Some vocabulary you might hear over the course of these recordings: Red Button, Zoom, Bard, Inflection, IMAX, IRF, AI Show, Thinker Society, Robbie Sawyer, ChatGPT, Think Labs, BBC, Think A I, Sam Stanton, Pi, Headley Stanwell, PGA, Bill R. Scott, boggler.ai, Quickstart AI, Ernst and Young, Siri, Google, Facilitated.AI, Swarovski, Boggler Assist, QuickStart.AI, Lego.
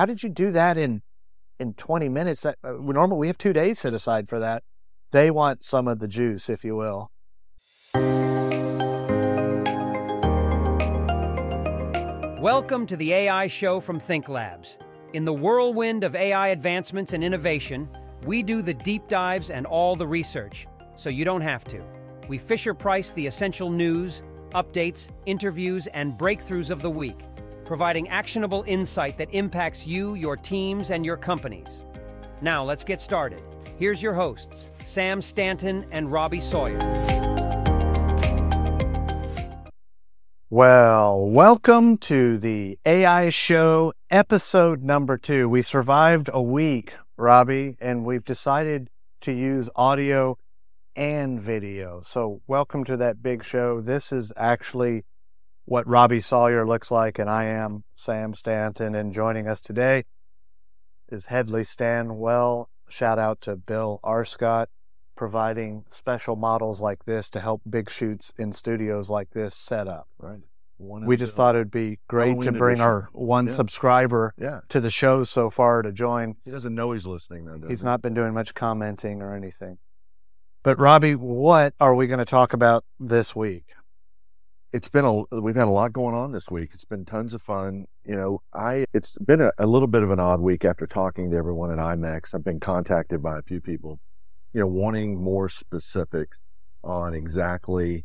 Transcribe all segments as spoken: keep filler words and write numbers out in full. How did you do that in in twenty minutes? That, uh, normally we have two days set aside for that. They want some of the juice, if you will. Welcome to the A I Show from Think Labs. In the whirlwind of A I advancements and innovation, we do the deep dives and all the research, so you don't have to. We Fisher-Price the essential news, updates, interviews, and breakthroughs of the week, providing actionable insight that impacts you, your teams, and your companies. Now let's get started. Here's your hosts, Sam Stanton and Robbie Sawyer. Well, welcome to the A I Show, episode number two. We survived a week, Robbie, and we've decided to use audio and video. So welcome to that big show. This is actually what Robbie Sawyer looks like, and I am Sam Stanton, and joining us today is Headley Stanwell. Shout out to Bill R. Scott, providing special models like this to help big shoots in studios like this set up. Right. One we just thought it would be great Halloween to bring edition. Our one yeah. subscriber yeah. to the show so far to join. He doesn't know he's listening, though, does He's he? Not been doing much commenting or anything. But, Robbie, what are we going to talk about this week? It's been a, we've had a lot going on this week. It's been tons of fun. You know, I, it's been a, a little bit of an odd week after talking to everyone at IMAX. I've been contacted by a few people, you know, wanting more specifics on exactly,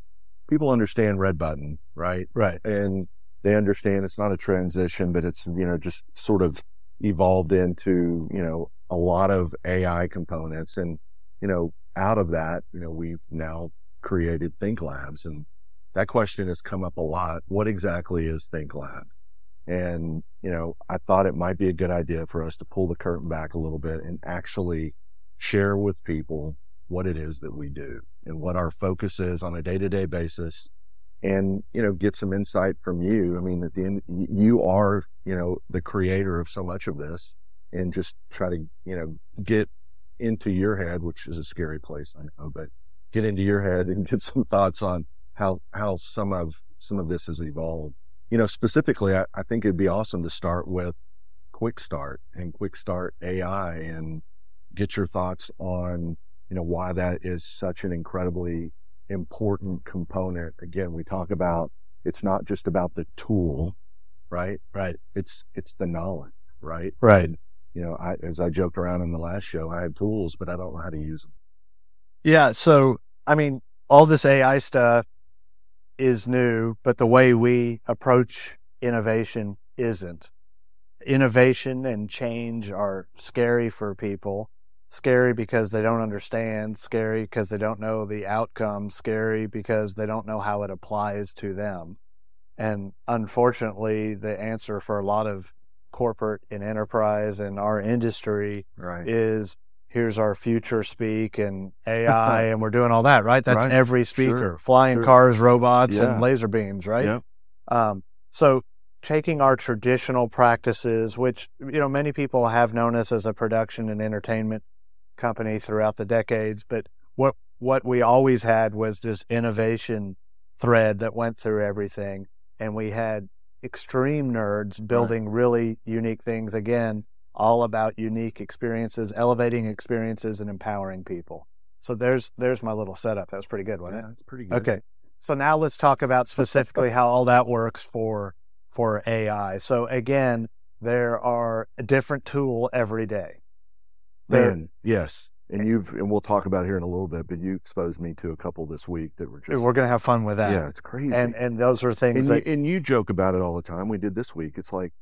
people understand Red Button, right? Right. And they understand it's not a transition, but it's, you know, just sort of evolved into, you know, a lot of A I components. And, you know, out of that, you know, we've now created Think Labs, and that question has come up a lot. What exactly is Think Labs? And, you know, I thought it might be a good idea for us to pull the curtain back a little bit and actually share with people what it is that we do and what our focus is on a day-to-day basis, and, you know, get some insight from you. I mean, at the end, you are, you know, the creator of so much of this, and just try to, you know, get into your head, which is a scary place, I know, but get into your head and get some thoughts on how how some of some of this has evolved. You know, specifically, I, I think it'd be awesome to start with Quickstart and Quickstart A I, and get your thoughts on, you know, why that is such an incredibly important component. Again, we talk about, it's not just about the tool, right? Right. It's it's the knowledge, right? Right. And, you know, I, as I joked around in the last show, I have tools, but I don't know how to use them. Yeah. So, I mean, all this A I stuff is new, but the way we approach innovation isn't. Innovation and change are scary for people. Scary because they don't understand. Scary because they don't know the outcome. Scary because they don't know how it applies to them. And unfortunately, the answer for a lot of corporate and enterprise and our industry right. is, here's our future speak and A I, and we're doing all that, right? That's right. Every speaker, sure. flying sure. cars, robots, yeah. and laser beams, right? Yep. Um, so taking our traditional practices, which, you know, many people have known us as a production and entertainment company throughout the decades, but what what we always had was this innovation thread that went through everything, and we had extreme nerds building right. really unique things, again, all about unique experiences, elevating experiences, and empowering people. So there's there's my little setup. That was pretty good, wasn't yeah, it? That's pretty good. Okay. So now let's talk about specifically how all that works for for A I. So again, there are a different tool every day. Then yes. And you've and we'll talk about it here in a little bit, but you exposed me to a couple this week that were just we're gonna have fun with that. Yeah, it's crazy. And and those are things and that you, and you joke about it all the time. We did this week. It's like,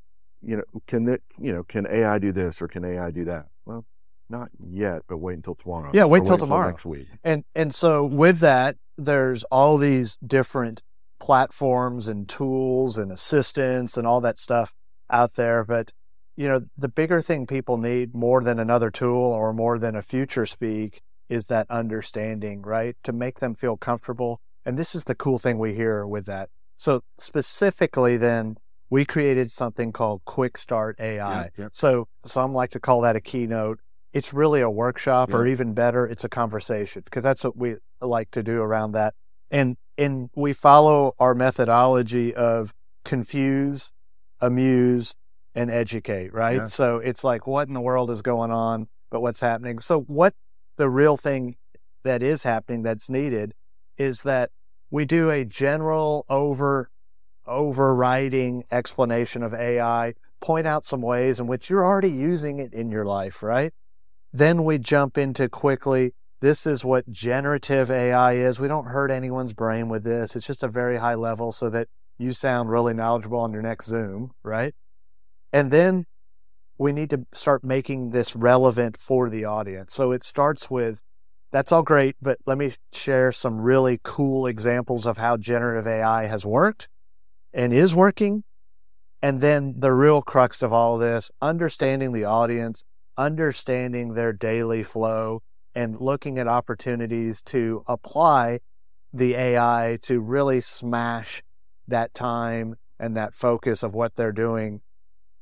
you know, can that, you know, can A I do this or can A I do that? Well, not yet, but wait until tomorrow. Yeah, wait till wait tomorrow. Until next week. And and so with that, there's all these different platforms and tools and assistants and all that stuff out there. But, you know, the bigger thing people need more than another tool or more than a future speak is that understanding, right? To make them feel comfortable. And this is the cool thing we hear with that. So specifically then, we created something called Quickstart A I. Yep, yep. So some like to call that a keynote. It's really a workshop, yep. or even better, it's a conversation, because that's what we like to do around that. And and we follow our methodology of confuse, amuse, and educate, right? Yeah. So it's like, what in the world is going on, but what's happening? So what the real thing that is happening that's needed is that we do a general over overriding explanation of A I, point out some ways in which you're already using it in your life, right? Then we jump into quickly, this is what generative A I is. We don't hurt anyone's brain with this. It's just a very high level so that you sound really knowledgeable on your next Zoom, right? And then we need to start making this relevant for the audience. So it starts with, that's all great, but let me share some really cool examples of how generative A I has worked and is working. And then the real crux of all this, understanding the audience, understanding their daily flow, and looking at opportunities to apply the A I to really smash that time and that focus of what they're doing,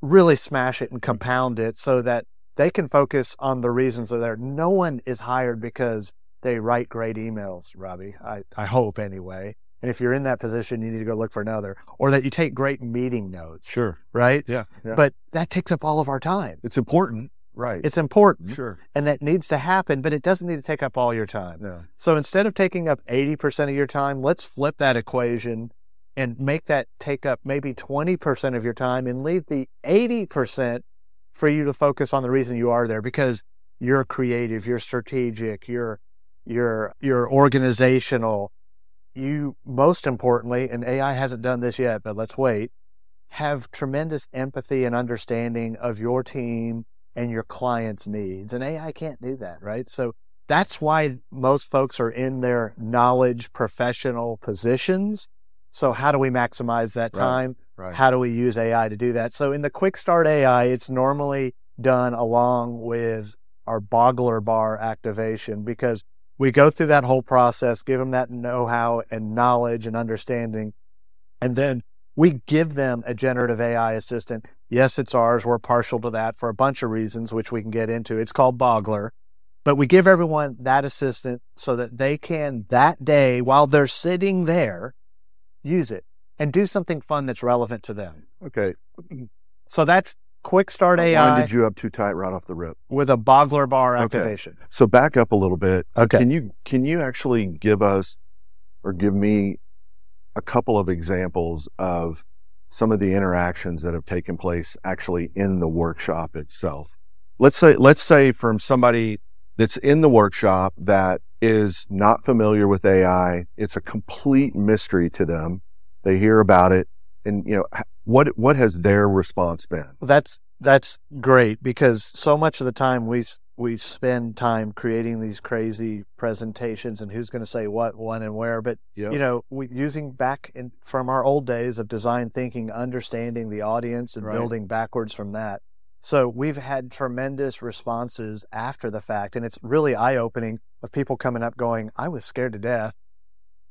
really smash it and compound it so that they can focus on the reasons they're there. No one is hired because they write great emails, Robbie, I, I hope anyway. And if you're in that position, you need to go look for another, or that you take great meeting notes. Sure. Right? Yeah. yeah. But that takes up all of our time. It's important. Right. It's important. Sure. And that needs to happen, but it doesn't need to take up all your time. Yeah. So instead of taking up eighty percent of your time, let's flip that equation and make that take up maybe twenty percent of your time and leave the eighty percent for you to focus on the reason you are there, because you're creative, you're strategic, you're you're you're organizational. You, most importantly, and A I hasn't done this yet, but let's wait, have tremendous empathy and understanding of your team and your clients' needs. And A I can't do that, right? So that's why most folks are in their knowledge professional positions. So how do we maximize that time? Right, right. How do we use A I to do that? So in the Quickstart A I, it's normally done along with our Boggler Bar activation, because we go through that whole process, give them that know-how and knowledge and understanding, and then we give them a generative A I assistant. Yes, it's ours. We're partial to that for a bunch of reasons, which we can get into. It's called Boggler. But we give everyone that assistant so that they can, that day, while they're sitting there, use it and do something fun that's relevant to them. Okay. So that's Quickstart A I. I winded you up too tight right off the rip. With a Boggler Bar activation. Okay. So back up a little bit. Okay. Can you can you actually give us or give me a couple of examples of some of the interactions that have taken place actually in the workshop itself? Let's say let's say from somebody that's in the workshop that is not familiar with A I, it's a complete mystery to them. They hear about it, and you know, What what has their response been? That's that's great, because so much of the time we we spend time creating these crazy presentations and who's going to say what, when, and where. But yep. you know, we, using back in, from our old days of design thinking, understanding the audience and right. building backwards from that. So we've had tremendous responses after the fact, and it's really eye opening of people coming up going, "I was scared to death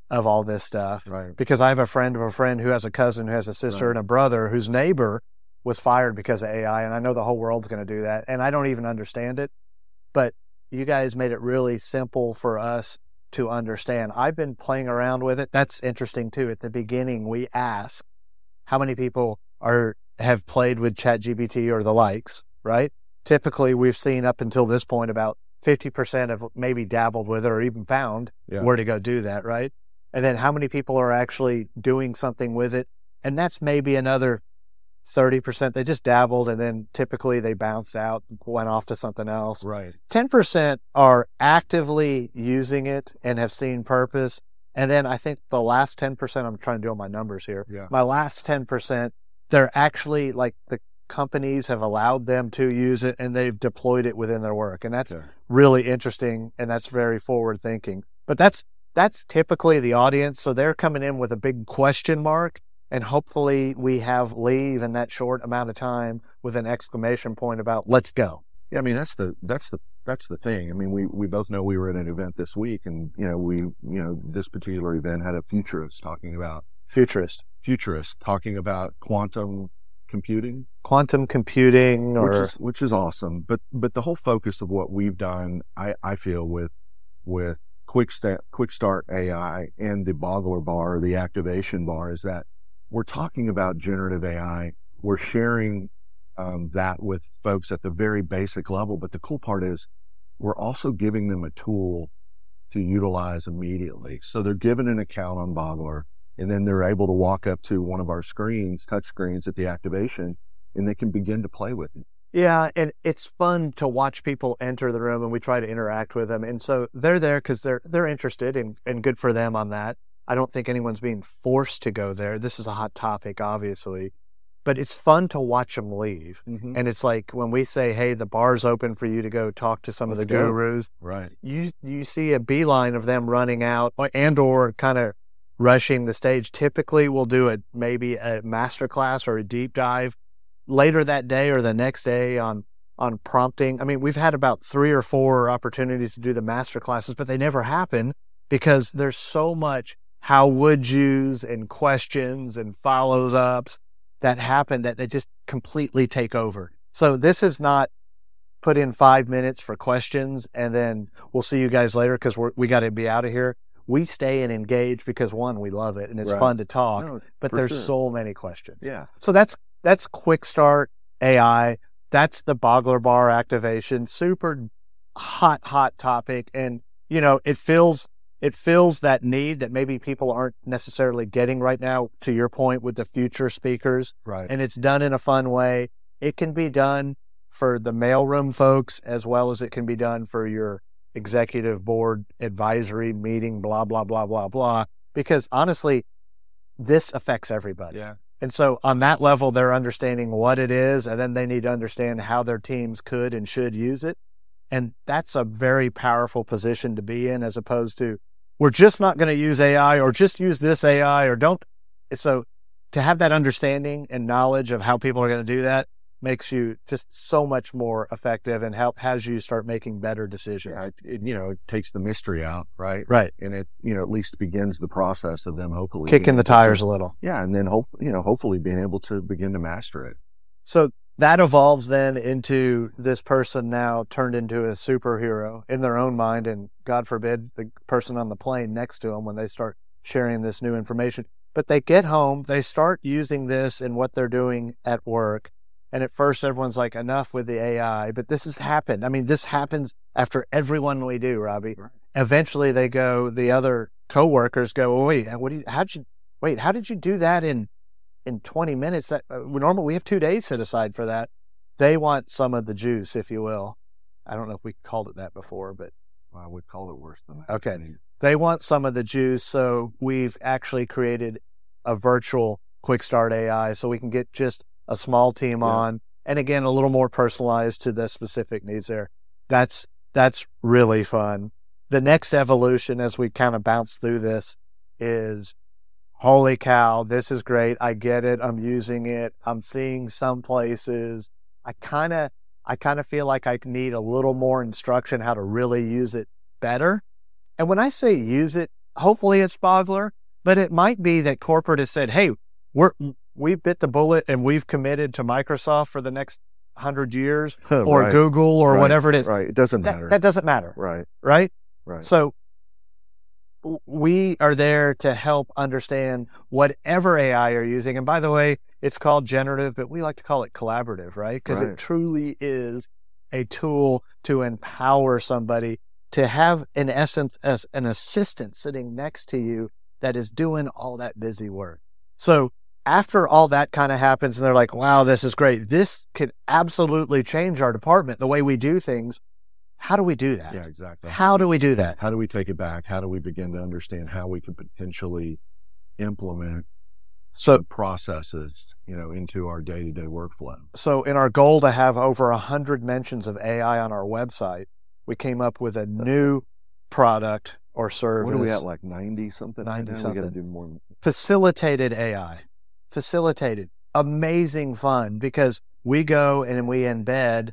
of all this stuff," right? Because I have a friend of a friend who has a cousin who has a sister right. and a brother whose neighbor was fired because of A I, and I know the whole world's going to do that, and I don't even understand it. But you guys made it really simple for us to understand. I've been playing around with it. That's interesting too. At the beginning, we asked how many people are have played with ChatGPT or the likes, right? Typically, we've seen up until this point about fifty percent of maybe dabbled with it or even found yeah. where to go do that, right? And then how many people are actually doing something with it? And that's maybe another thirty percent. They just dabbled, and then typically they bounced out, went off to something else. Right. ten percent are actively using it and have seen purpose. And then I think the last ten percent, I'm trying to do all my numbers here. Yeah. My last ten percent, they're actually like the companies have allowed them to use it and they've deployed it within their work. And that's okay. really interesting. And that's very forward thinking, but that's, That's typically the audience. So they're coming in with a big question mark, and hopefully we have leave in that short amount of time with an exclamation point about let's go. Yeah, I mean, that's the that's the that's the thing. I mean, we, we both know we were at an event this week, and you know, we you know, this particular event had a futurist talking about futurist. Futurist talking about quantum computing. Quantum computing or which is, which is awesome. But but the whole focus of what we've done, I, I feel with with Quick start, quick start A I and the Boggler Bar, the activation bar, is that we're talking about generative A I. We're sharing um, that with folks at the very basic level. But the cool part is we're also giving them a tool to utilize immediately. So they're given an account on Boggler, and then they're able to walk up to one of our screens, touch screens at the activation, and they can begin to play with it. Yeah, and it's fun to watch people enter the room, and we try to interact with them. And so they're there because they're they're interested, and, and good for them on that. I don't think anyone's being forced to go there. This is a hot topic, obviously. But it's fun to watch them leave. Mm-hmm. And it's like when we say, hey, the bar's open for you to go talk to some Let's of the go. gurus. Right. You you see a beeline of them running out and or kind of rushing the stage. Typically, we'll do a, maybe a masterclass or a deep dive later that day or the next day on on prompting. I mean, we've had about three or four opportunities to do the masterclasses, but they never happen because there's so much how would yous and questions and follows ups that happen that they just completely take over. So this is not put in five minutes for questions and then we'll see you guys later because we we got to be out of here. We stay and engage because, one, we love it and it's right. fun to talk, no, but there's sure. so many questions. Yeah. So that's that's Quickstart A I. That's the Boggler Bar activation. Super hot, hot topic. And, you know, it feels... It fills that need that maybe people aren't necessarily getting right now, to your point, with the future speakers. Right. And it's done in a fun way. It can be done for the mailroom folks as well as it can be done for your executive board advisory meeting, blah, blah, blah, blah, blah. Because honestly, this affects everybody. Yeah. And so on that level, they're understanding what it is, and then they need to understand how their teams could and should use it. And that's a very powerful position to be in as opposed to, we're just not going to use A I or just use this A I or don't. So to have that understanding and knowledge of how people are going to do that makes you just so much more effective and help has you start making better decisions. Yeah, it, you know, it takes the mystery out, right? Right. And it, you know, at least begins the process of them hopefully kicking the tires to, a little. Yeah. And then hopefully, you know, hopefully being able to begin to master it. So that evolves then into this person now turned into a superhero in their own mind, and God forbid the person on the plane next to them when they start sharing this new information. But they get home, they start using this in what they're doing at work, and at first everyone's like, enough with the A I, but this has happened. I mean, this happens after everyone we do, Robbie. Right. Eventually they go, the other coworkers go, well, wait, what do you, how'd you, wait, how did you do that in in twenty minutes, that uh, normally we have two days set aside for that. They want some of the juice, if you will. I don't know if we called it that before, but well, I would call it worse than that. Okay. I mean, they want some of the juice. So we've actually created a virtual Quickstart A I so we can get just a small team yeah. on. And again, a little more personalized to the specific needs there. That's, that's really fun. The next evolution as we kind of bounce through this is, holy cow, this is great. I get it. I'm using it. I'm seeing some places. I kind of I kind of feel like I need a little more instruction how to really use it better. And when I say use it, hopefully it's Boggler, but it might be that corporate has said, hey, we're, we bit the bullet and we've committed to Microsoft for the next one hundred years huh, or right. Google or right. whatever it is. Right. It doesn't that, matter. That doesn't matter. Right. Right? Right. So we are there to help understand whatever A I you're using. And by the way, it's called generative, but we like to call it collaborative, right? Because right. it truly is a tool to empower somebody to have, in essence, as an assistant sitting next to you that is doing all that busy work. So after all that kind of happens and they're like, wow, this is great. This could absolutely change our department, the way we do things. How do we do that? Yeah, exactly. How do we do that? How do we take it back? How do we begin to understand how we can potentially implement so some processes, you know, into our day-to-day workflow? So in our goal to have over one hundred mentions of A I on our website, we came up with a new product or service. What are we at, like ninety-something? ninety-something. We got to do more. Facilitated A I. Facilitated. Amazing fun because we go and we embed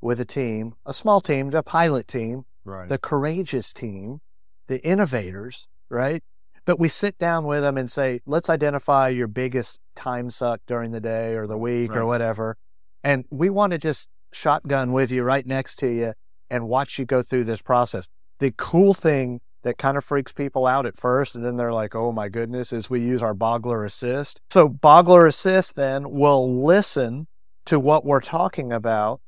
with a team, a small team, a pilot team, right. the courageous team, the innovators, right? But we sit down with them and say, let's identify your biggest time suck during the day or the week right. or whatever. And we want to just shotgun with you right next to you and watch you go through this process. The cool thing that kind of freaks people out at first, and then they're like, oh my goodness, is we use our Boggler Assist. So Boggler Assist then will listen to what we're talking about.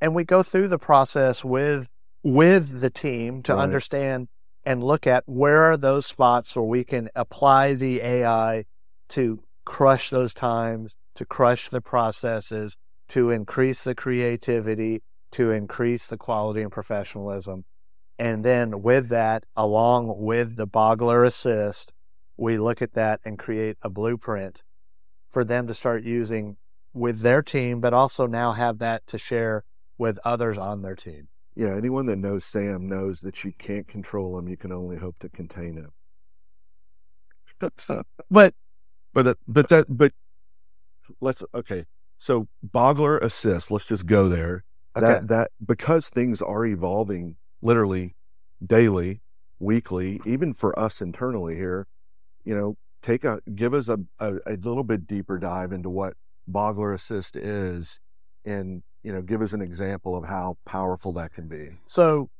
And we go through the process with with the team to right. understand and look at where are those spots where we can apply the A I to crush those times, to crush the processes, to increase the creativity, to increase the quality and professionalism. And then with that, along with the Boggler Assist, we look at that and create a blueprint for them to start using with their team, but also now have that to share with others on their team. Yeah, anyone that knows Sam knows that you can't control him. You can only hope to contain him. But, but, uh, but that, but let's, okay. So Boggler Assist, let's just go there. Okay. That, that, because things are evolving literally daily, weekly, even for us internally here, you know, take a, give us a, a, a little bit deeper dive into what Boggler Assist is, and, you know, give us an example of how powerful that can be. So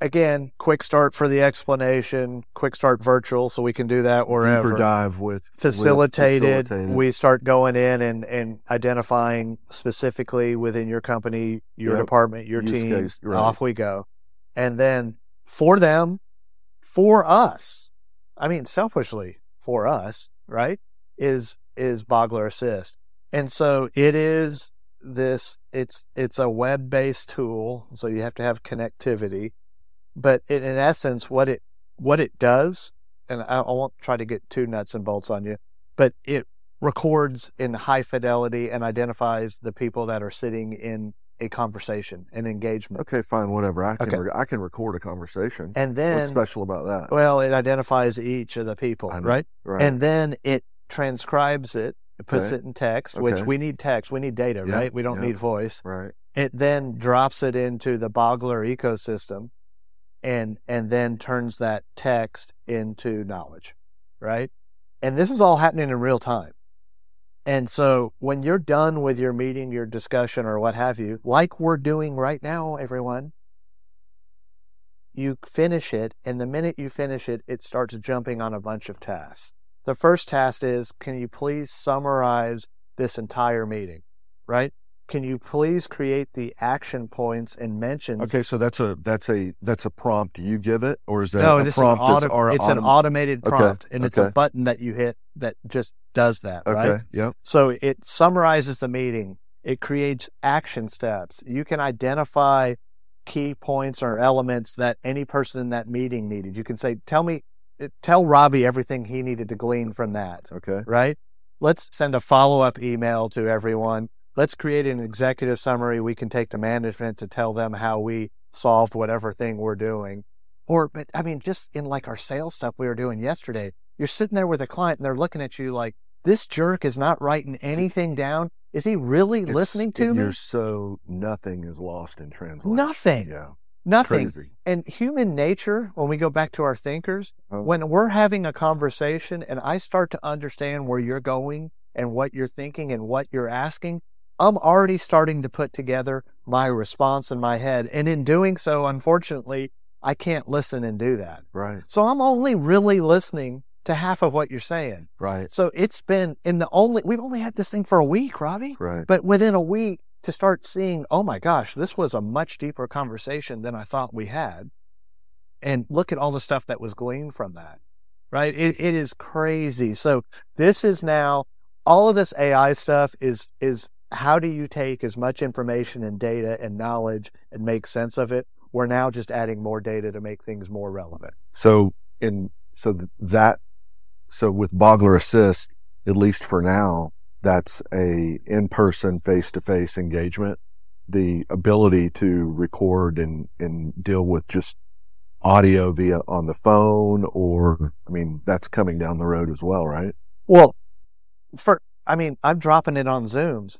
again, quick start for the explanation, quick start virtual. So we can do that wherever. Deeper dive with facilitated. With facilitated. We start going in and, and identifying specifically within your company, your yep. department, your Use team, case, right. off we go. And then for them, for us, I mean, selfishly for us, right, is, is Boggler Assist. And so it is this, it's, it's a web-based tool. So you have to have connectivity, but it, in essence, what it, what it does, and I, I won't try to get too nuts and bolts on you, but it records in high fidelity and identifies the people that are sitting in a conversation, an engagement. Okay, fine, whatever. I can okay. re- I can record a conversation. And then what's special about that? Well, it identifies each of the people, right? Right. And then it transcribes it, it puts okay. it in text, okay. which we need text, we need data, yep. right? We don't yep. need voice. Right. It then drops it into the Boggler ecosystem, and and then turns that text into knowledge, right? And this is all happening in real time. And so when you're done with your meeting, your discussion, or what have you, like we're doing right now, everyone, you finish it. And the minute you finish it, it starts jumping on a bunch of tasks. The first task is, can you please summarize this entire meeting, right? Can you please create the action points and mentions? Okay, so that's a that's a that's a prompt you give it, or is that no, a this prompt is an auto- that's our it's autom- an automated prompt, okay, and okay. it's a button that you hit that just does that, okay, right? Yep. So it summarizes the meeting. It creates action steps. You can identify key points or elements that any person in that meeting needed. You can say, "Tell me, tell Robbie everything he needed to glean from that." Okay, right? Let's send a follow-up email to everyone. Let's create an executive summary we can take to management to tell them how we solved whatever thing we're doing. Or, but I mean, just in like our sales stuff we were doing yesterday, you're sitting there with a client and they're looking at you like, this jerk is not writing anything down. Is he really it's, listening to it, me? You're so, nothing is lost in translation. Nothing. Yeah. Nothing. Crazy. And human nature, when we go back to our thinkers, oh. when we're having a conversation and I start to understand where you're going and what you're thinking and what you're asking, I'm already starting to put together my response in my head. And in doing so, unfortunately, I can't listen and do that. Right. So I'm only really listening to half of what you're saying. Right. So it's been in the only, we've only had this thing for a week, Robbie. Right. But within a week to start seeing, oh my gosh, this was a much deeper conversation than I thought we had. And look at all the stuff that was gleaned from that. Right. It, it is crazy. So this is now, all of this A I stuff is, is, how do you take as much information and data and knowledge and make sense of it? We're now just adding more data to make things more relevant. So, in so that so with Boggler Assist, at least for now, that's a in-person, face-to-face engagement. The ability to record and and deal with just audio via on the phone, or I mean, that's coming down the road as well, right? Well, for I mean, I'm dropping it on Zooms.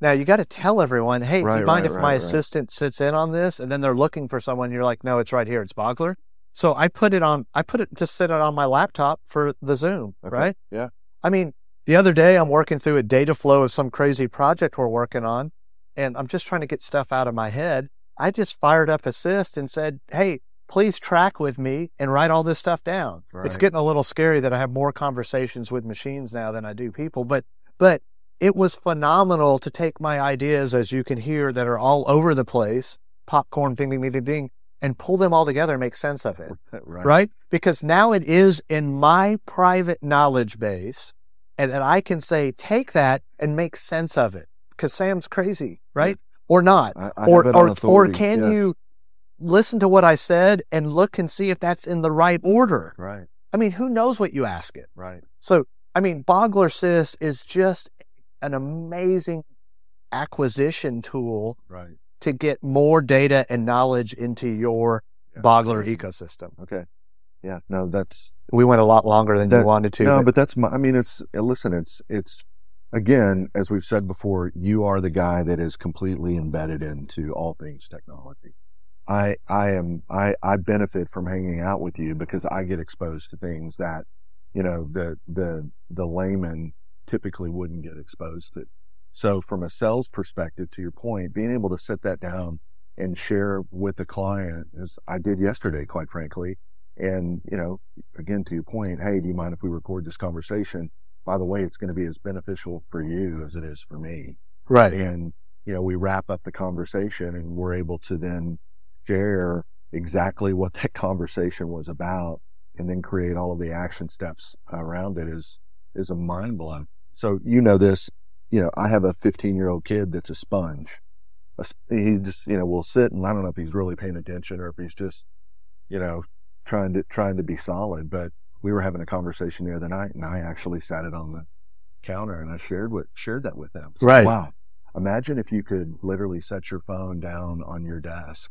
Now, you got to tell everyone, hey, right, do you mind right, if right, my right. assistant sits in on this? And then they're looking for someone. You're like, no, it's right here. It's Boggler. So I put it on, I put it, just sit it on my laptop for the Zoom, okay. right? Yeah. I mean, the other day I'm working through a data flow of some crazy project we're working on, and I'm just trying to get stuff out of my head. I just fired up Assist and said, hey, please track with me and write all this stuff down. Right. It's getting a little scary that I have more conversations with machines now than I do people, but, but, it was phenomenal to take my ideas, as you can hear, that are all over the place, popcorn, ding, ding, ding, ding, ding, and pull them all together and make sense of it, right. right? Because now it is in my private knowledge base, and that I can say, take that and make sense of it, because Sam's crazy, right? Yeah. Or not. I, I or or, or can yes. you listen to what I said and look and see if that's in the right order? Right. I mean, who knows what you ask it? Right. So, I mean, Boggler Assist is just an amazing acquisition tool right. to get more data and knowledge into your yeah, Boggler ecosystem. Okay. Yeah. No, that's... We went a lot longer than that, you wanted to. No, but, but that's my... I mean, it's... Listen, it's... it's again, as we've said before, you are the guy that is completely embedded into all things technology. I I am I, I benefit from hanging out with you because I get exposed to things that, you know, the the the layman typically wouldn't get exposed to. So from a sales perspective, to your point, being able to sit that down and share with the client, as I did yesterday, quite frankly, and, you know, again, to your point, hey, do you mind if we record this conversation? By the way, it's going to be as beneficial for you as it is for me. Right. And, you know, we wrap up the conversation and we're able to then share exactly what that conversation was about and then create all of the action steps around it is, is a mind blow. So, you know, this, you know, I have a fifteen year old kid that's a sponge. He just, you know, will sit and I don't know if he's really paying attention or if he's just, you know, trying to, trying to be solid, but we were having a conversation the other night, and I actually sat it on the counter, and I shared with, shared that with them. So, right. Wow. Imagine if you could literally set your phone down on your desk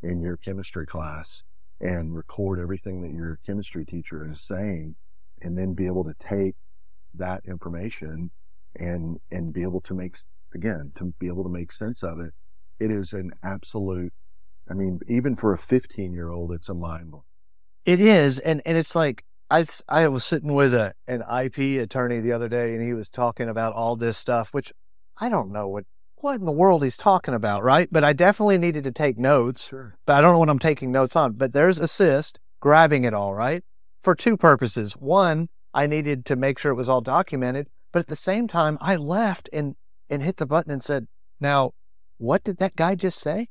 in your chemistry class and record everything that your chemistry teacher is saying, and then be able to take that information and and be able to make, again, to be able to make sense of it. It is an absolute, I mean, even for a fifteen-year-old, it's a mind-blowing. It is, and, and it's like, I, I was sitting with a, an I P attorney the other day, and he was talking about all this stuff, which I don't know what, what in the world he's talking about, right? But I definitely needed to take notes, sure. But I don't know what I'm taking notes on. But there's Assist, grabbing it all, right? For two purposes. One, I needed to make sure it was all documented, but at the same time, I left and, and hit the button and said, now, what did that guy just say?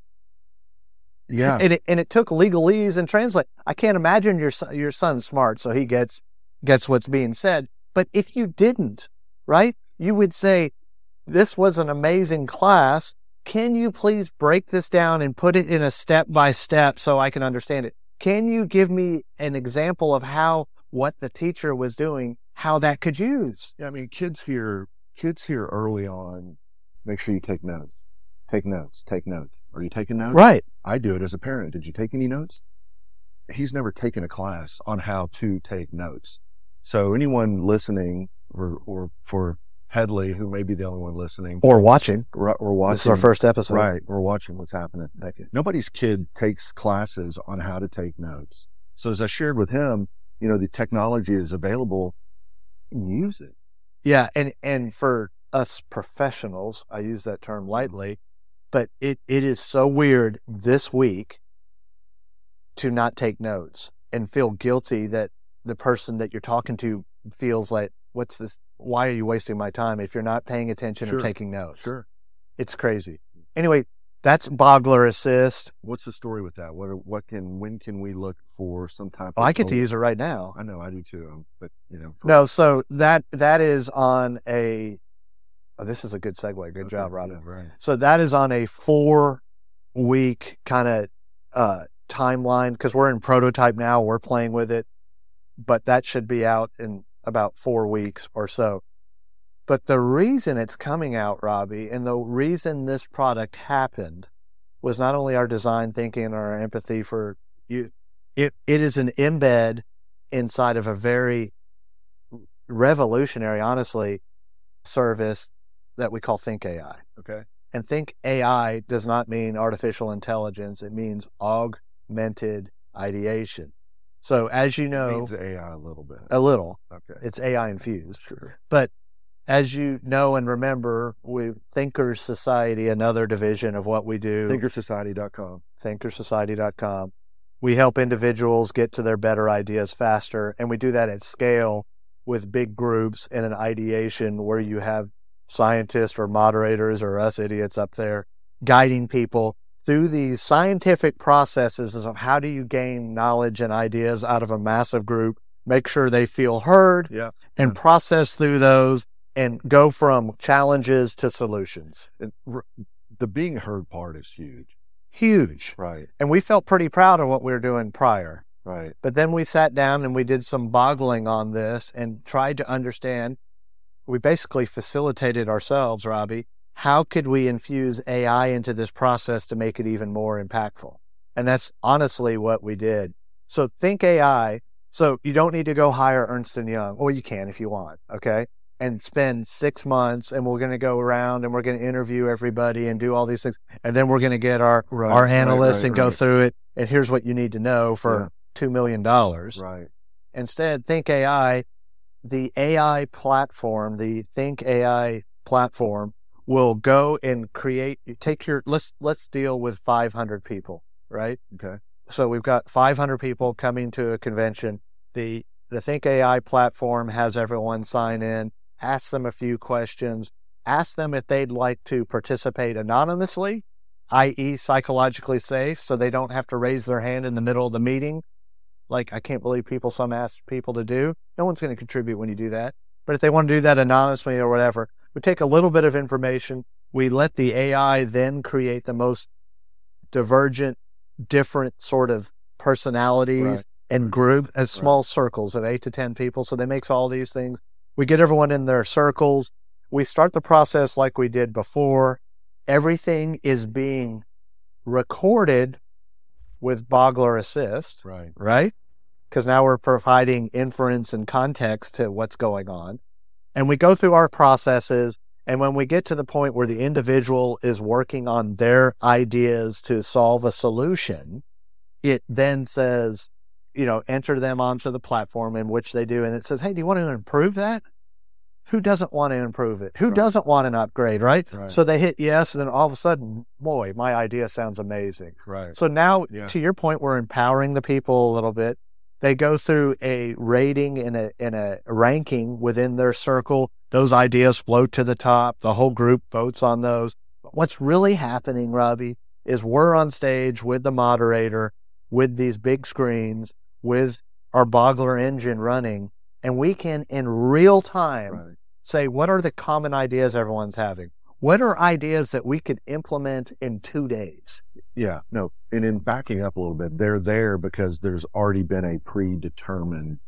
Yeah, and it, and it took legalese and translate. I can't imagine your son, your son's smart, so he gets gets what's being said. But if you didn't, right, you would say, "This was an amazing class. Can you please break this down and put it in a step by step so I can understand it? Can you give me an example of how what the teacher was doing, how that could use?" Yeah, I mean, kids here, kids here early on. Make sure you take notes. Take notes. Take notes. Are you taking notes? Right. I do it as a parent. Did you take any notes? He's never taken a class on how to take notes. So anyone listening, or, or for Headley, who may be the only one listening. Or watching. Or, or watching. This is our first episode. Right. Or watching what's happening. Thank you. Nobody's kid takes classes on how to take notes. So as I shared with him, you know, the technology is available. Use it. Yeah. And, and for us professionals, I use that term lightly, but it, it is so weird this week to not take notes and feel guilty that the person that you're talking to feels like, what's this? Why are you wasting my time if you're not paying attention sure. or taking notes? Sure. It's crazy. Anyway, that's Boggler Assist. What's the story with that? What, what can, when can we look for some type oh, of... I get to use it right now. I know, I do too, but you know... For... No, so that, that is on a... Oh, this is a good segue. Good okay, job, Robin. Yeah, right. So that is on a four-week kind of uh, timeline because we're in prototype now. We're playing with it, but that should be out in about four weeks or so. But the reason it's coming out, Robbie, and the reason this product happened was not only our design thinking and our empathy for you. It it is an embed inside of a very revolutionary, honestly, service that we call Think A I. Okay. And Think A I does not mean artificial intelligence. It means augmented ideation. So as you know... It means A I a little bit. A little. Okay. It's A I infused. Sure. But as you know and remember, we Thinker Society, another division of what we do... Thinker Society dot com. Thinker Society dot com. We help individuals get to their better ideas faster, and we do that at scale with big groups and an ideation where you have scientists or moderators or us idiots up there guiding people through these scientific processes of how do you gain knowledge and ideas out of a massive group, make sure they feel heard, yeah. and yeah. process through those and go from challenges to solutions. And the being heard part is huge. Huge. Right. And we felt pretty proud of what we were doing prior. Right. But then we sat down and we did some boggling on this and tried to understand. We basically facilitated ourselves, Robbie. How could we infuse A I into this process to make it even more impactful? And that's honestly what we did. So Think A I. So you don't need to go hire Ernst and Young. Well, you can if you want. Okay. And spend six months and we're going to go around and we're going to interview everybody and do all these things. And then we're going to get our, right, our analysts right, right, and right. go through it. And here's what you need to know for yeah. two million dollars. Right. Instead, Think A I, the A I platform, the Think A I platform will go and create, take your, let's, let's deal with five hundred people, right? Okay. So we've got five hundred people coming to a convention. The, the Think A I platform has everyone sign in. Ask them a few questions, ask them if they'd like to participate anonymously, that is psychologically safe, so they don't have to raise their hand in the middle of the meeting. Like, I can't believe people, some ask people to do. No one's going to contribute when you do that. But if they want to do that anonymously or whatever, we take a little bit of information. We let the A I then create the most divergent, different sort of personalities right. and group as small right. circles of eight to ten people. So they makes all these things. We get everyone in their circles. We start the process like we did before. Everything is being recorded with Boggler Assist, right? Right? Because now we're providing inference and context to what's going on. And we go through our processes. And when we get to the point where the individual is working on their ideas to solve a solution, it then says, you know, enter them onto the platform in which they do. And it says, hey, do you want to improve that? Who doesn't want to improve it? Who right. doesn't want an upgrade, right? right? So they hit yes, and then all of a sudden, boy, my idea sounds amazing. Right. So now, yeah. to your point, we're empowering the people a little bit. They go through a rating and a, and a ranking within their circle. Those ideas float to the top. The whole group votes on those. But what's really happening, Robbie, is we're on stage with the moderator, with these big screens, with our Boggler engine running, and we can in real time right. say, what are the common ideas everyone's having? What are ideas that we could implement in two days? Yeah, no, and in backing up a little bit, they're there because there's already been a predetermined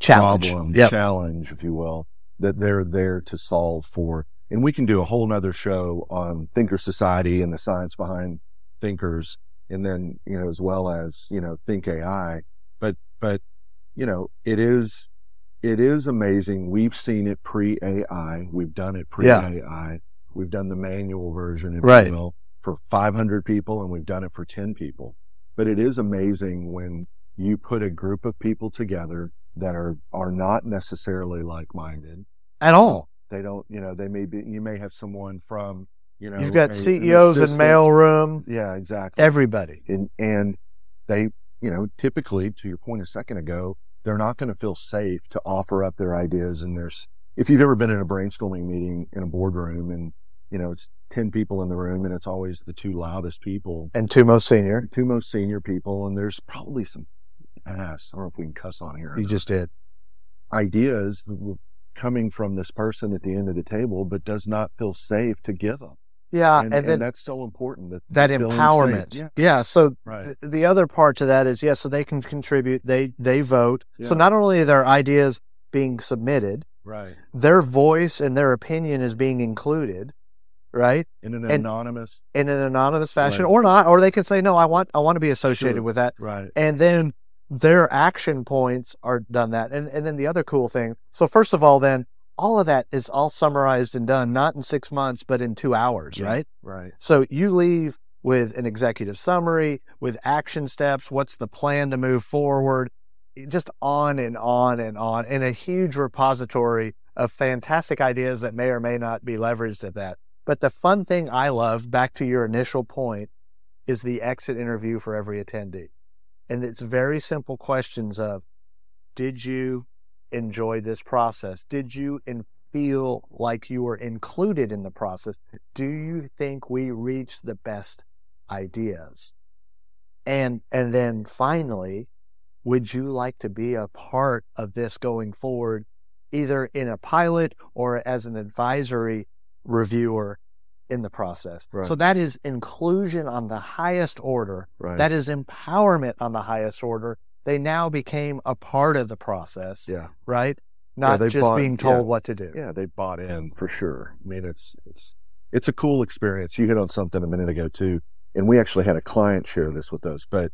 challenge. problem, yep. challenge, if you will, that they're there to solve for. And we can do a whole nother show on Thinker Society and the science behind thinkers, and then, you know, as well as, you know, Think A I. But, but, you know, it is, it is amazing. We've seen it pre-A I. We've done it pre-A I. Yeah. We've done the manual version, if right. you will, for five hundred people, and we've done it for ten people. But it is amazing when you put a group of people together that are, are not necessarily like-minded. At all. They don't, you know, they may be, you may have someone from, you know. You've got a, C E Os in mailroom. Yeah, exactly. Everybody. And, and they, you know, typically, to your point a second ago, they're not going to feel safe to offer up their ideas. And there's, if you've ever been in a brainstorming meeting in a boardroom and, you know, it's ten people in the room and it's always the two loudest people. And two most senior. Two most senior people. And there's probably some ass, I don't know if we can cuss on here. You just did. Ideas coming from this person at the end of the table, but does not feel safe to give them. Yeah, and, and, then, and that's so important. That, that empowerment. Yeah. yeah, so right. th- the other part to that is, yes, yeah, so they can contribute, they they vote. Yeah. So not only are their ideas being submitted, right. their voice and their opinion is being included, right? In an and, anonymous in an anonymous fashion right. or not, or they can say, no, I want I want to be associated sure. with that. Right. And then their action points are done that. And and then the other cool thing. So first of all then all of that is all summarized and done, not in six months, but in two hours, yeah, right? Right. So you leave with an executive summary, with action steps, what's the plan to move forward, just on and on and on, and a huge repository of fantastic ideas that may or may not be leveraged at that. But the fun thing I love, back to your initial point, is the exit interview for every attendee. And it's very simple questions of, did you enjoy this process? Did you in, feel like you are included in the process? Do you think we reach the best ideas? And, and then finally, would you like to be a part of this going forward, either in a pilot or as an advisory reviewer in the process? Right. So that is inclusion on the highest order. Right. That is empowerment on the highest order. They now became a part of the process. Yeah. Right. Not yeah, just bought, being told yeah, what to do. Yeah, they bought in for sure. I mean, it's it's it's a cool experience. You hit on something a minute ago too, and we actually had a client share this with us, but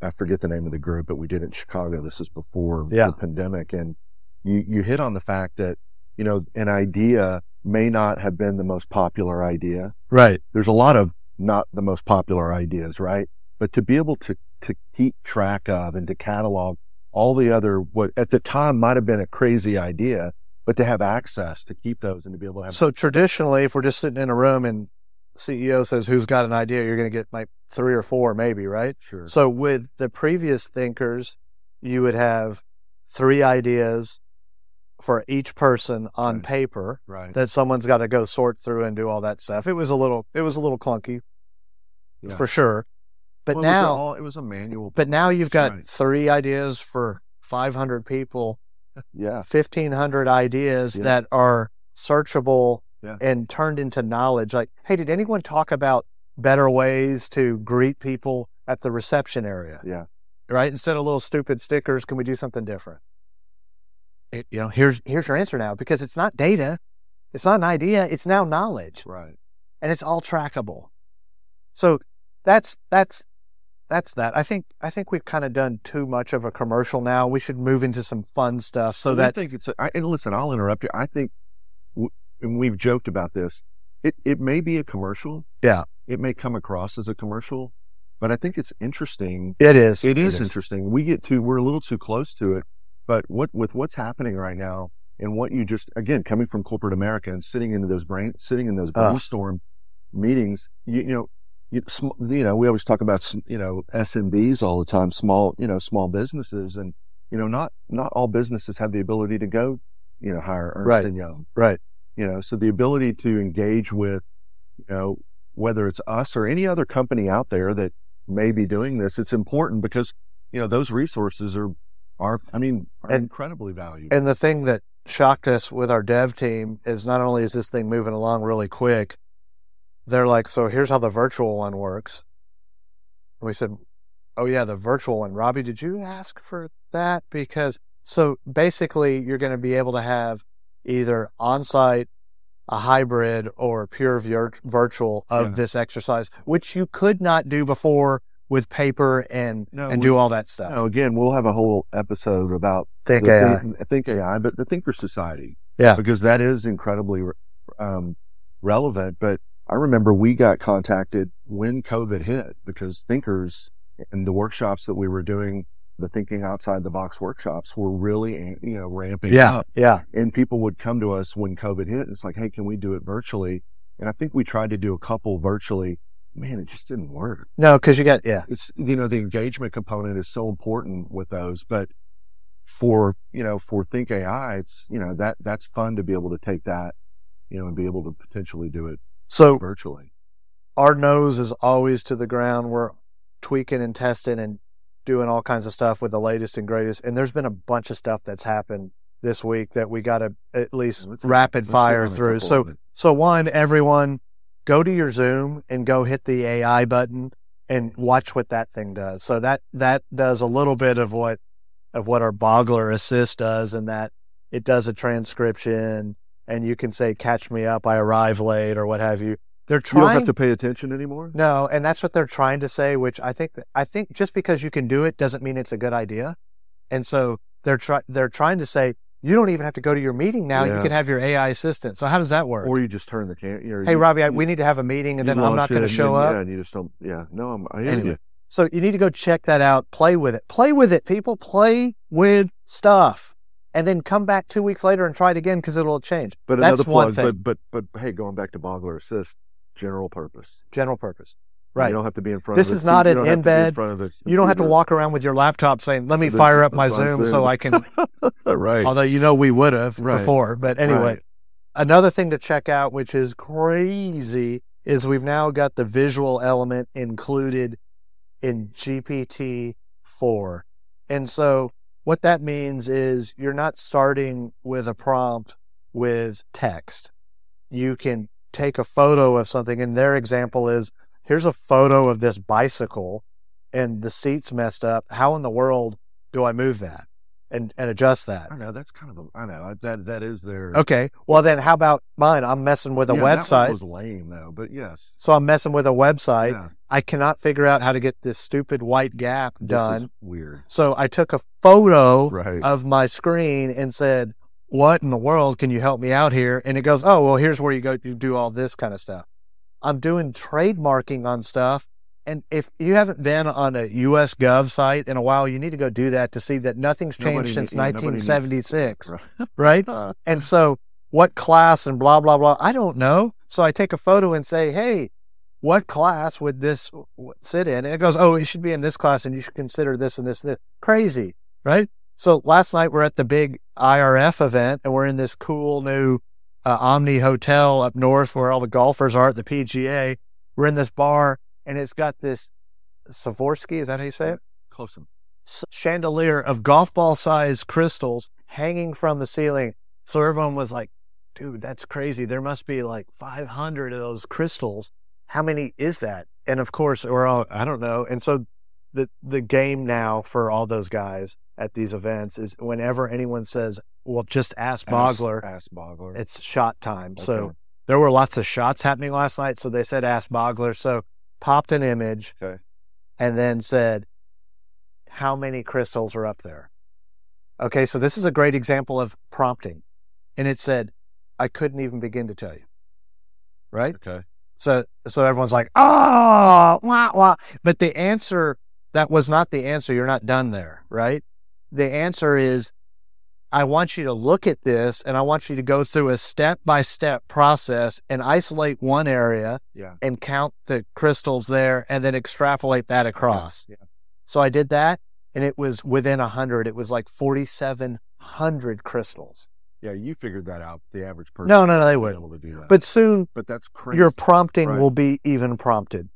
I forget the name of the group, but we did it in Chicago. This is before yeah. the pandemic, and you you hit on the fact that, you know, an idea may not have been the most popular idea. Right. There's a lot of not the most popular ideas, right? But to be able to to keep track of and to catalog all the other, what at the time might have been a crazy idea, but to have access to keep those and to be able to have. So traditionally, if we're just sitting in a room and C E O says, who's got an idea? You're going to get like three or four maybe, right? Sure. So with the previous thinkers, you would have three ideas for each person on right. paper right. that someone's got to go sort through and do all that stuff. It was a little, it was a little clunky yeah. for sure. But well, now it was, all, it was a manual. But now you've got right. three ideas for five hundred people, yeah, fifteen hundred ideas yeah. that are searchable yeah. and turned into knowledge. Like, hey, did anyone talk about better ways to greet people at the reception area? Yeah, right. Instead of little stupid stickers, can we do something different? It, you know, here's here's your answer now, because it's not data, it's not an idea, it's now knowledge, right? And it's all trackable. So that's that's. That's that. I think I think we've kind of done too much of a commercial now. We should move into some fun stuff. So I that think it's a, I, and listen, I'll interrupt you. I think, and we've joked about this. It it may be a commercial. Yeah, it may come across as a commercial, but I think it's interesting. It is. It is, it is. interesting. We get too. We're a little too close to it. But what with what's happening right now, and what you just again coming from corporate America and sitting into those brain sitting in those brainstorm uh. meetings, you, you know. You know, we always talk about, you know, S M Bs all the time, small, you know, small businesses. And, you know, not, not all businesses have the ability to go, you know, hire Ernst and Young. Right. You know, so the ability to engage with, you know, whether it's us or any other company out there that may be doing this, it's important because, you know, those resources are, are, I mean, are and, incredibly valuable. And the thing that shocked us with our dev team is not only is this thing moving along really quick, they're like, so here's how the virtual one works. And we said, oh, yeah, the virtual one. Robbie, did you ask for that? Because so basically you're going to be able to have either on-site, a hybrid, or pure vir- virtual of yeah. this exercise, which you could not do before with paper and no, and we, do all that stuff. No, again, we'll have a whole episode about Think A I, but the Thinker Society. Yeah. Because that is incredibly um, relevant, but I remember we got contacted when COVID hit because thinkers and the workshops that we were doing, the thinking outside the box workshops were really, you know, ramping yeah, up. Yeah. And people would come to us when COVID hit and it's like, hey, can we do it virtually? And I think we tried to do a couple virtually. Man, it just didn't work. No, because you got, yeah. It's, you know, the engagement component is so important with those, but for, you know, for Think A I, it's, you know, that, that's fun to be able to take that, you know, and be able to potentially do it. So virtually, our nose is always to the ground. We're tweaking and testing and doing all kinds of stuff with the latest and greatest. And there's been a bunch of stuff that's happened this week that we got to at least let's rapid let's fire through. So, so one, everyone go to your Zoom and go hit the A I button and watch what that thing does. So that, that does a little bit of what, of what our Boggler Assist does, in that it does a transcription. And you can say, catch me up, I arrive late, or what have you. They're trying. You don't have to pay attention anymore? No, and that's what they're trying to say, which I think I think just because you can do it doesn't mean it's a good idea. And so they're, try, they're trying to say, you don't even have to go to your meeting now. Yeah. You can have your A I assistant. So how does that work? Or you just turn the camera. Hey, Robbie, I, you, we need to have a meeting, and then I'm not going to show up. Yeah, and you just don't. Yeah, no, I'm, I hear anyway, you. So you need to go check that out. Play with it. Play with it, people. Play with stuff. And then come back two weeks later and try it again because it'll change. But that's another plug, one thing. But, but, but hey, going back to Boggler Assist, general purpose. General purpose. Right. You don't have to be in front this of This is not an embed. You don't have to walk around with your laptop saying, let me this, fire up my Zoom, Zoom so I can. Right. Although, you know, we would have right. before. But anyway, right. Another thing to check out, which is crazy, is we've now got the visual element included in G P T four. And so what that means is you're not starting with a prompt with text. You can take a photo of something, and their example is, here's a photo of this bicycle, and the seat's messed up. How in the world do I move that and, and adjust that? I know, that's kind of a, I know, that that is their... Okay, well then how about mine? I'm messing with a yeah, website. That one was lame though, but yes. So I'm messing with a website. Yeah. I cannot figure out how to get this stupid white gap done. This is weird. So I took a photo right. of my screen and said, what in the world, can you help me out here? And it goes, oh, well, here's where you go to do all this kind of stuff. I'm doing trademarking on stuff. And if you haven't been on a U S Gov site in a while, you need to go do that to see that nothing's changed nobody, since nineteen seventy-six, needs... right? Uh, and so what class and blah, blah, blah, I don't know. So I take a photo and say, hey, what class would this sit in? And it goes, oh, it should be in this class, and you should consider this and this and this. Crazy, right? So last night we're at the big I R F event, and we're in this cool new uh, Omni Hotel up north where all the golfers are at the P G A. We're in this bar. And it's got this Swarovski, is that how you say it? Close enough. Chandelier of golf ball-sized crystals hanging from the ceiling. So everyone was like, dude, that's crazy. There must be like five hundred of those crystals. How many is that? And of course, we're all, I don't know. And so the the game now for all those guys at these events is whenever anyone says, well, just ask Boggler. Ask, ask Boggler. It's shot time. Okay. So there were lots of shots happening last night. So they said, ask Boggler. So popped an image, okay, and then said, how many crystals are up there? Okay, so this is a great example of prompting. And it said, I couldn't even begin to tell you. Right? Okay. So so everyone's like, oh, wah, wah. But the answer, that was not the answer. You're not done there, right? The answer is, I want you to look at this, and I want you to go through a step-by-step process and isolate one area yeah. and count the crystals there and then extrapolate that across. Yeah. Yeah. So I did that, and it was within one hundred. It was like forty-seven hundred crystals. Yeah, you figured that out, the average person. No, no, no, they wouldn't. Able to do that. But soon but that's crazy. Your prompting right. will be even prompted.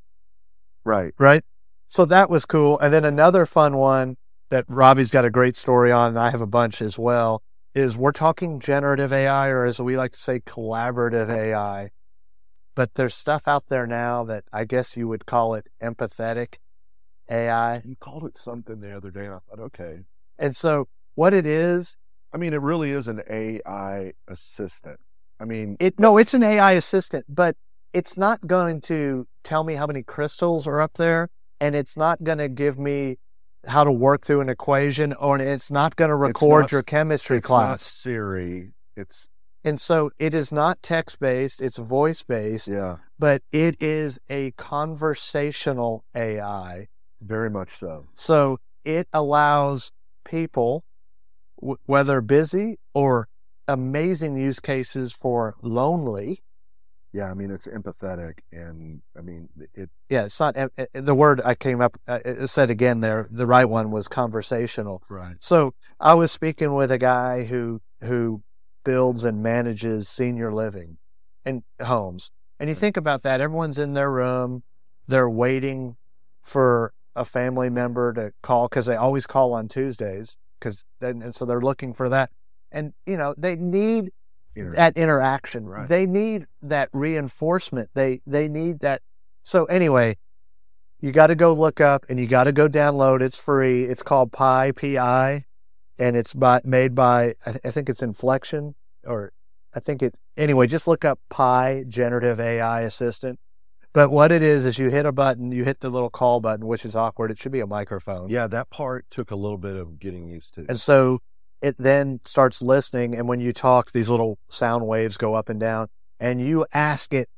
Right. Right? So that was cool. And then another fun one that Robbie's got a great story on, and I have a bunch as well, is we're talking generative A I, or as we like to say, collaborative A I. But there's stuff out there now that I guess you would call it empathetic A I. You called it something the other day, and I thought, okay. And so what it is... I mean, it really is an A I assistant. I mean... it No, it's an A I assistant, but it's not going to tell me how many crystals are up there, and it's not going to give me how to work through an equation, or it's not going to record not, your chemistry it's class. It's not Siri. It's and so it is not text based. It's voice based. Yeah, but it is a conversational A I. Very much so. So it allows people, w- whether busy or amazing use cases for lonely. Yeah, I mean, it's empathetic, and I mean, it... Yeah, it's not... The word I came up, it said again there, the right one was conversational. Right. So I was speaking with a guy who who builds and manages senior living and homes. And you think about that, everyone's in their room, they're waiting for a family member to call, because they always call on Tuesdays, cause, and, and so they're looking for that. And, you know, they need... that interaction. Right. They need that reinforcement. They they need that. So anyway, you got to go look up and you got to go download. It's free. It's called Pi, P I, and it's by, made by, I, th- I think it's Inflection or I think it, anyway, just look up Pi Generative A I Assistant. But what it is, is you hit a button, you hit the little call button, which is awkward. It should be a microphone. Yeah, that part took a little bit of getting used to. And so it then starts listening, and when you talk, these little sound waves go up and down, and you ask it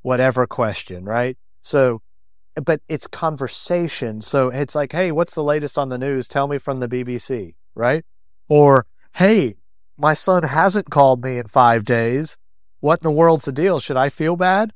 whatever question, right? So, but it's conversation. So it's like, hey, what's the latest on the news? Tell me from the B B C, right? Or, hey, my son hasn't called me in five days. What in the world's the deal? Should I feel bad?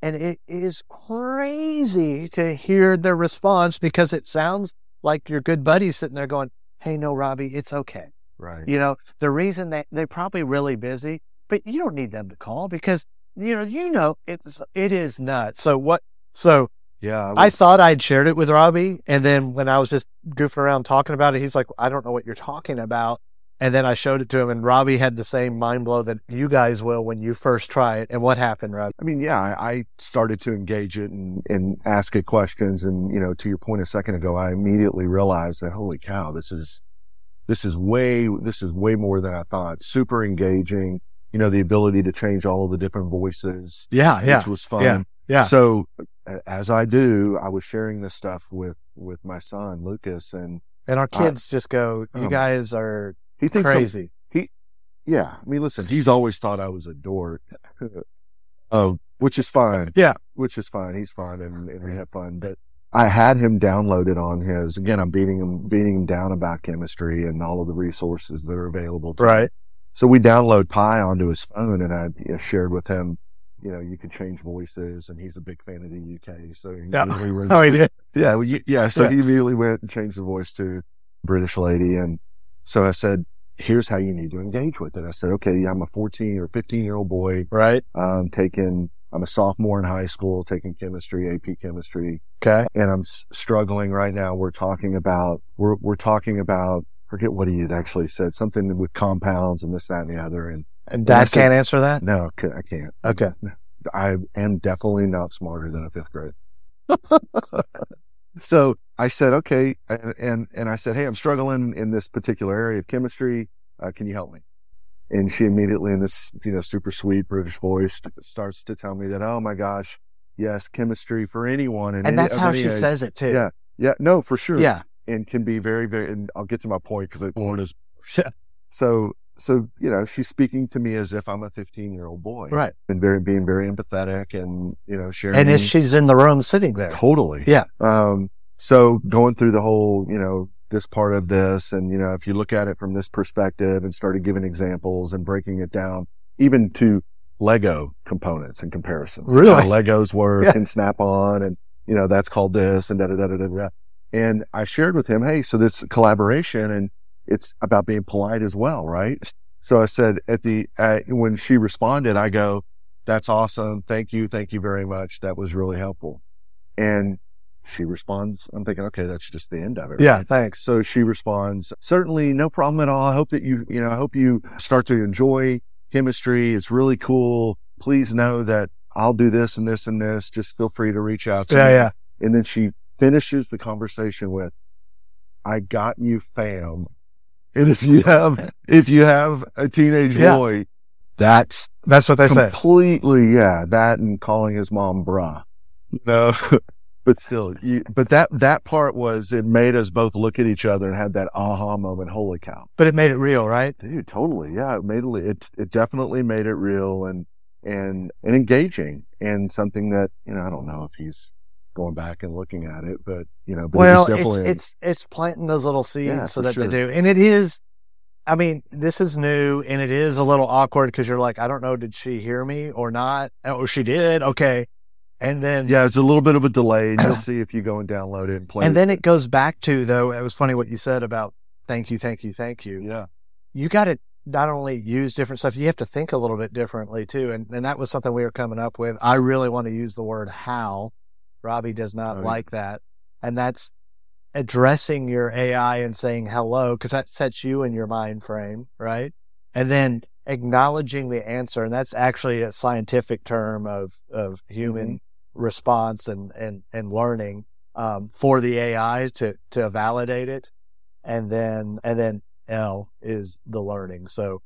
And it is crazy to hear their response, because it sounds like your good buddy sitting there going, hey, no, Robbie, it's okay. Right. You know, the reason that they, they're probably really busy, but you don't need them to call because, you know, you know, it's, it is nuts. So what, so yeah, I, was, I thought I'd shared it with Robbie. And then when I was just goofing around talking about it, he's like, I don't know what you're talking about. And then I showed it to him, and Robbie had the same mind blow that you guys will when you first try it. And what happened, Robbie? I mean, yeah, I started to engage it and, and ask it questions. And, you know, to your point a second ago, I immediately realized that, holy cow, this is, this is way, this is way more than I thought. Super engaging, you know, the ability to change all of the different voices. Yeah. Yeah. Which was fun. Yeah. Yeah. So as I do, I was sharing this stuff with, with my son, Lucas, and, and our kids I, just go, you um, guys are, He thinks crazy. I'm, he, yeah. I mean, listen, he's always thought I was a dork, um, which is fine. Yeah, which is fine. He's fine, and, and we have fun. But I had him downloaded on his. Again, I'm beating him, beating him down about chemistry and all of the resources that are available to right. him. So we download Pi onto his phone, and I you know, shared with him. You know, you could change voices, and he's a big fan of the U K. So yeah, you know, we were oh, he did. Yeah, well, you, yeah. So yeah. he immediately went and changed the voice to British lady, and so I said, here's how you need to engage with it. I said, okay, I'm a fourteen or fifteen year old boy. Right. I'm taking, I'm a sophomore in high school, taking chemistry, A P chemistry. Okay. And I'm s- struggling right now. We're talking about, we're, we're talking about, forget what he had actually said, something with compounds and this, that, and the other. And, and dad said, can't answer that? No, I can't. Okay. I am definitely not smarter than a fifth grade. So I said, okay, and, and and I said, hey, I'm struggling in this particular area of chemistry. Uh, can you help me? And she immediately, in this you know super sweet British voice, starts to tell me that, oh my gosh, yes, chemistry for anyone, and, and that's how she age. says it too. Yeah, yeah, no, for sure. Yeah, and can be very, very. And I'll get to my point because it is. Yeah. So so you know she's speaking to me as if I'm a fifteen year old boy, right? And very being very empathetic and you know sharing. And if she's in the room sitting there, totally. Yeah. Um. So going through the whole, you know, this part of this and, you know, if you look at it from this perspective and started giving examples and breaking it down, even to Lego components and comparisons. Really? How Legos work yeah. and snap on and, you know, that's called this and da da da da da. And I shared with him, hey, so this collaboration and it's about being polite as well, right? So I said at the, I, when she responded, I go, that's awesome. Thank you. Thank you very much. That was really helpful. And she responds, I'm thinking, okay, that's just the end of it. Yeah, right? Thanks. So she responds, certainly no problem at all. I hope that you, you know, I hope you start to enjoy chemistry. It's really cool. Please know that I'll do this and this and this. Just feel free to reach out to yeah, me. Yeah, yeah. And then she finishes the conversation with, I got you, fam. And if you have, if you have a teenage yeah. boy, that's, that's what they completely, say. Completely. Yeah. That and calling his mom, bruh. No. But still, you, but that, that part was, it made us both look at each other and had that aha moment. Holy cow. But it made it real, right? Dude, totally. Yeah. It made it, it, it definitely made it real and, and, and engaging and something that, you know, I don't know if he's going back and looking at it, but, you know, but well, it's, definitely it's, it's, it's planting those little seeds yeah, so that sure. they do. And it is, I mean, this is new and it is a little awkward because you're like, I don't know, did she hear me or not? Oh, she did. Okay. And then, yeah, it's a little bit of a delay. You'll see if you go and download it and play. And it. Then it goes back to, though, it was funny what you said about thank you, thank you, thank you. Yeah. You got to not only use different stuff, you have to think a little bit differently too. And and that was something we were coming up with. I really want to use the word how. Robbie does not right. like that. And that's addressing your A I and saying hello, because that sets you in your mind frame, right? And then acknowledging the answer. And that's actually a scientific term of, of human mm-hmm. response and, and, and learning, um, for the A I to, to validate it. And then, and then L is the learning. So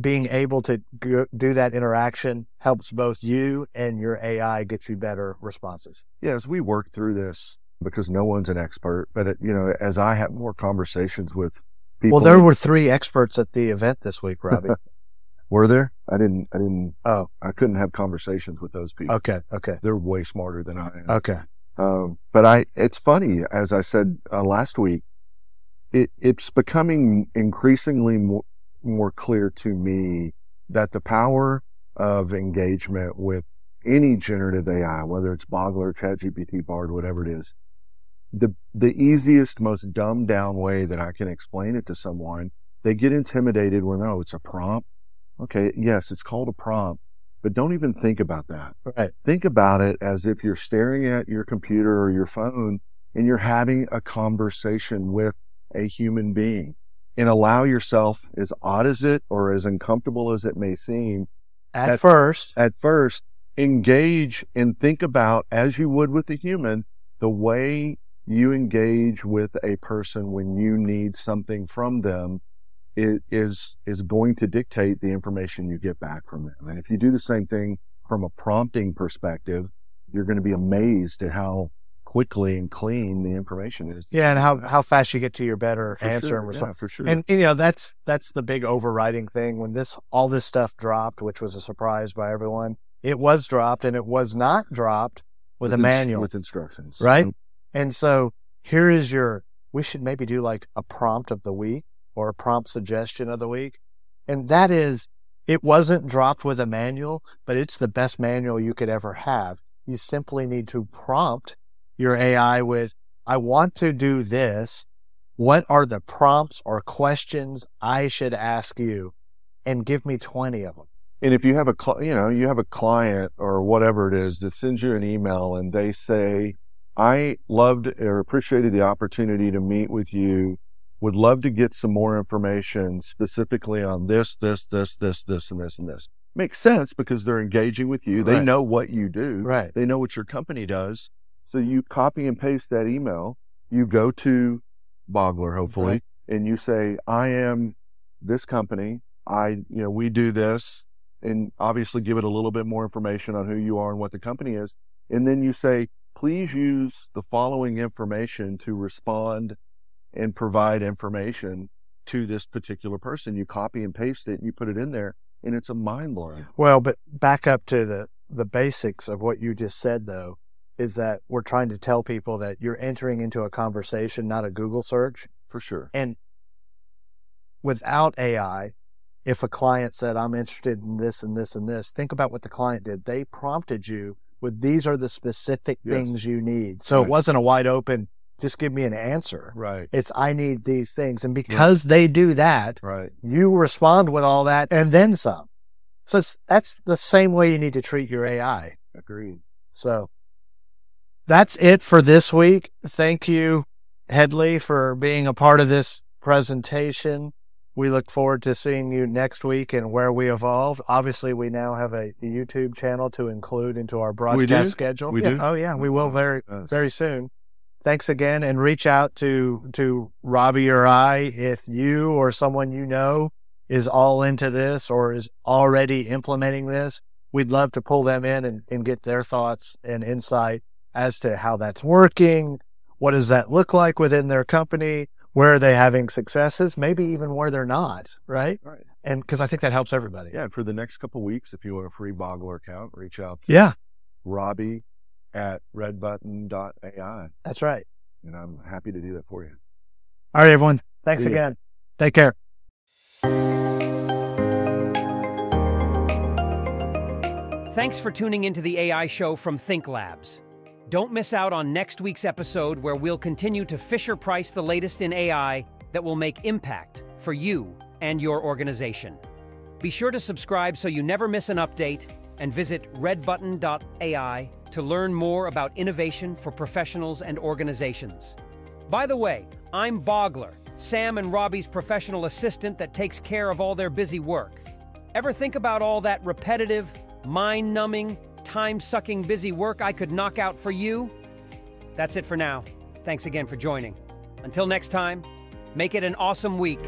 being able to go, do that interaction helps both you and your A I get you better responses. Yeah. As we work through this, because no one's an expert, but it, you know, as I have more conversations with people. Well, there were three experts at the event this week, Robbie. Were there? I didn't, I didn't, oh, I couldn't have conversations with those people. Okay. Okay. They're way smarter than I am. Okay. Um, but I, it's funny, as I said uh, last week, it, it's becoming increasingly more, more clear to me that the power of engagement with any generative A I, whether it's Boggler, ChatGPT, Bard, whatever it is, the, the easiest, most dumbed down way that I can explain it to someone, they get intimidated when, oh, it's a prompt. okay, yes, it's called a prompt, but don't even think about that. Right. Think about it as if you're staring at your computer or your phone and you're having a conversation with a human being, and allow yourself, as odd as it or as uncomfortable as it may seem, at, at first, at first, engage and think about, as you would with a human, the way you engage with a person when you need something from them it is, is going to dictate the information you get back from them. And if you do the same thing from a prompting perspective, you're going to be amazed at how quickly and clean the information is. Yeah, and how, how fast you get to your better for answer sure, and response. Yeah, for sure. And, you know, that's that's the big overriding thing. When this all this stuff dropped, which was a surprise by everyone, it was dropped, and it was not dropped with, with a manual. Ins- with instructions. Right? Mm-hmm. And so here is your, we should maybe do like a prompt of the week or a prompt suggestion of the week. And that is, it wasn't dropped with a manual, but it's the best manual you could ever have. You simply need to prompt your A I with, I want to do this. What are the prompts or questions I should ask you? And give me twenty of them. And if you have a, you know, you have a client or whatever it is that sends you an email and they say, I loved or appreciated the opportunity to meet with you, would love to get some more information specifically on this, this, this, this, this, and this, and this. Makes sense because they're engaging with you. They right. know what you do. Right. They know what your company does. So you copy and paste that email. You go to Boggler, hopefully, right. and you say, I am this company. I, you know, we do this. And obviously give it a little bit more information on who you are and what the company is. And then you say, please use the following information to respond and provide information to this particular person. You copy and paste it and you put it in there, and it's a mind blowing. Well, but back up to the, the basics of what you just said, though, is that we're trying to tell people that you're entering into a conversation, not a Google search. For sure. And without A I, if a client said, I'm interested in this and this and this, think about what the client did. They prompted you with, these are the specific yes. things you need. So right. it wasn't a wide open, just give me an answer. Right. It's, I need these things. And because right. they do that, right. you respond with all that and then some. So it's, that's the same way you need to treat your A I. Agreed. So that's it for this week. Thank you, Headley, for being a part of this presentation. We look forward to seeing you next week and where we evolve. Obviously, we now have a YouTube channel to include into our broadcast schedule. We yeah. do. Oh, yeah. We will very, yes. very soon. Thanks again. And reach out to, to Robbie or I if you or someone you know is all into this or is already implementing this. We'd love to pull them in and, and get their thoughts and insight as to how that's working. What does that look like within their company? Where are they having successes? Maybe even where they're not, right? Right. And because I think that helps everybody. Yeah. For the next couple of weeks, if you want a free Boggler account, reach out to yeah. Robbie at red button dot a i. That's right. And I'm happy to do that for you. All right, everyone. Thanks See again. You. Take care. Thanks for tuning into the A I Show from Think Labs. Don't miss out on next week's episode, where we'll continue to Fisher-Price the latest in A I that will make impact for you and your organization. Be sure to subscribe so you never miss an update, and visit red button dot a i to learn more about innovation for professionals and organizations. By the way, I'm Boggler, Sam and Robbie's professional assistant that takes care of all their busy work. Ever think about all that repetitive, mind-numbing, time-sucking busy work I could knock out for you? That's it for now. Thanks again for joining. Until next time, make it an awesome week.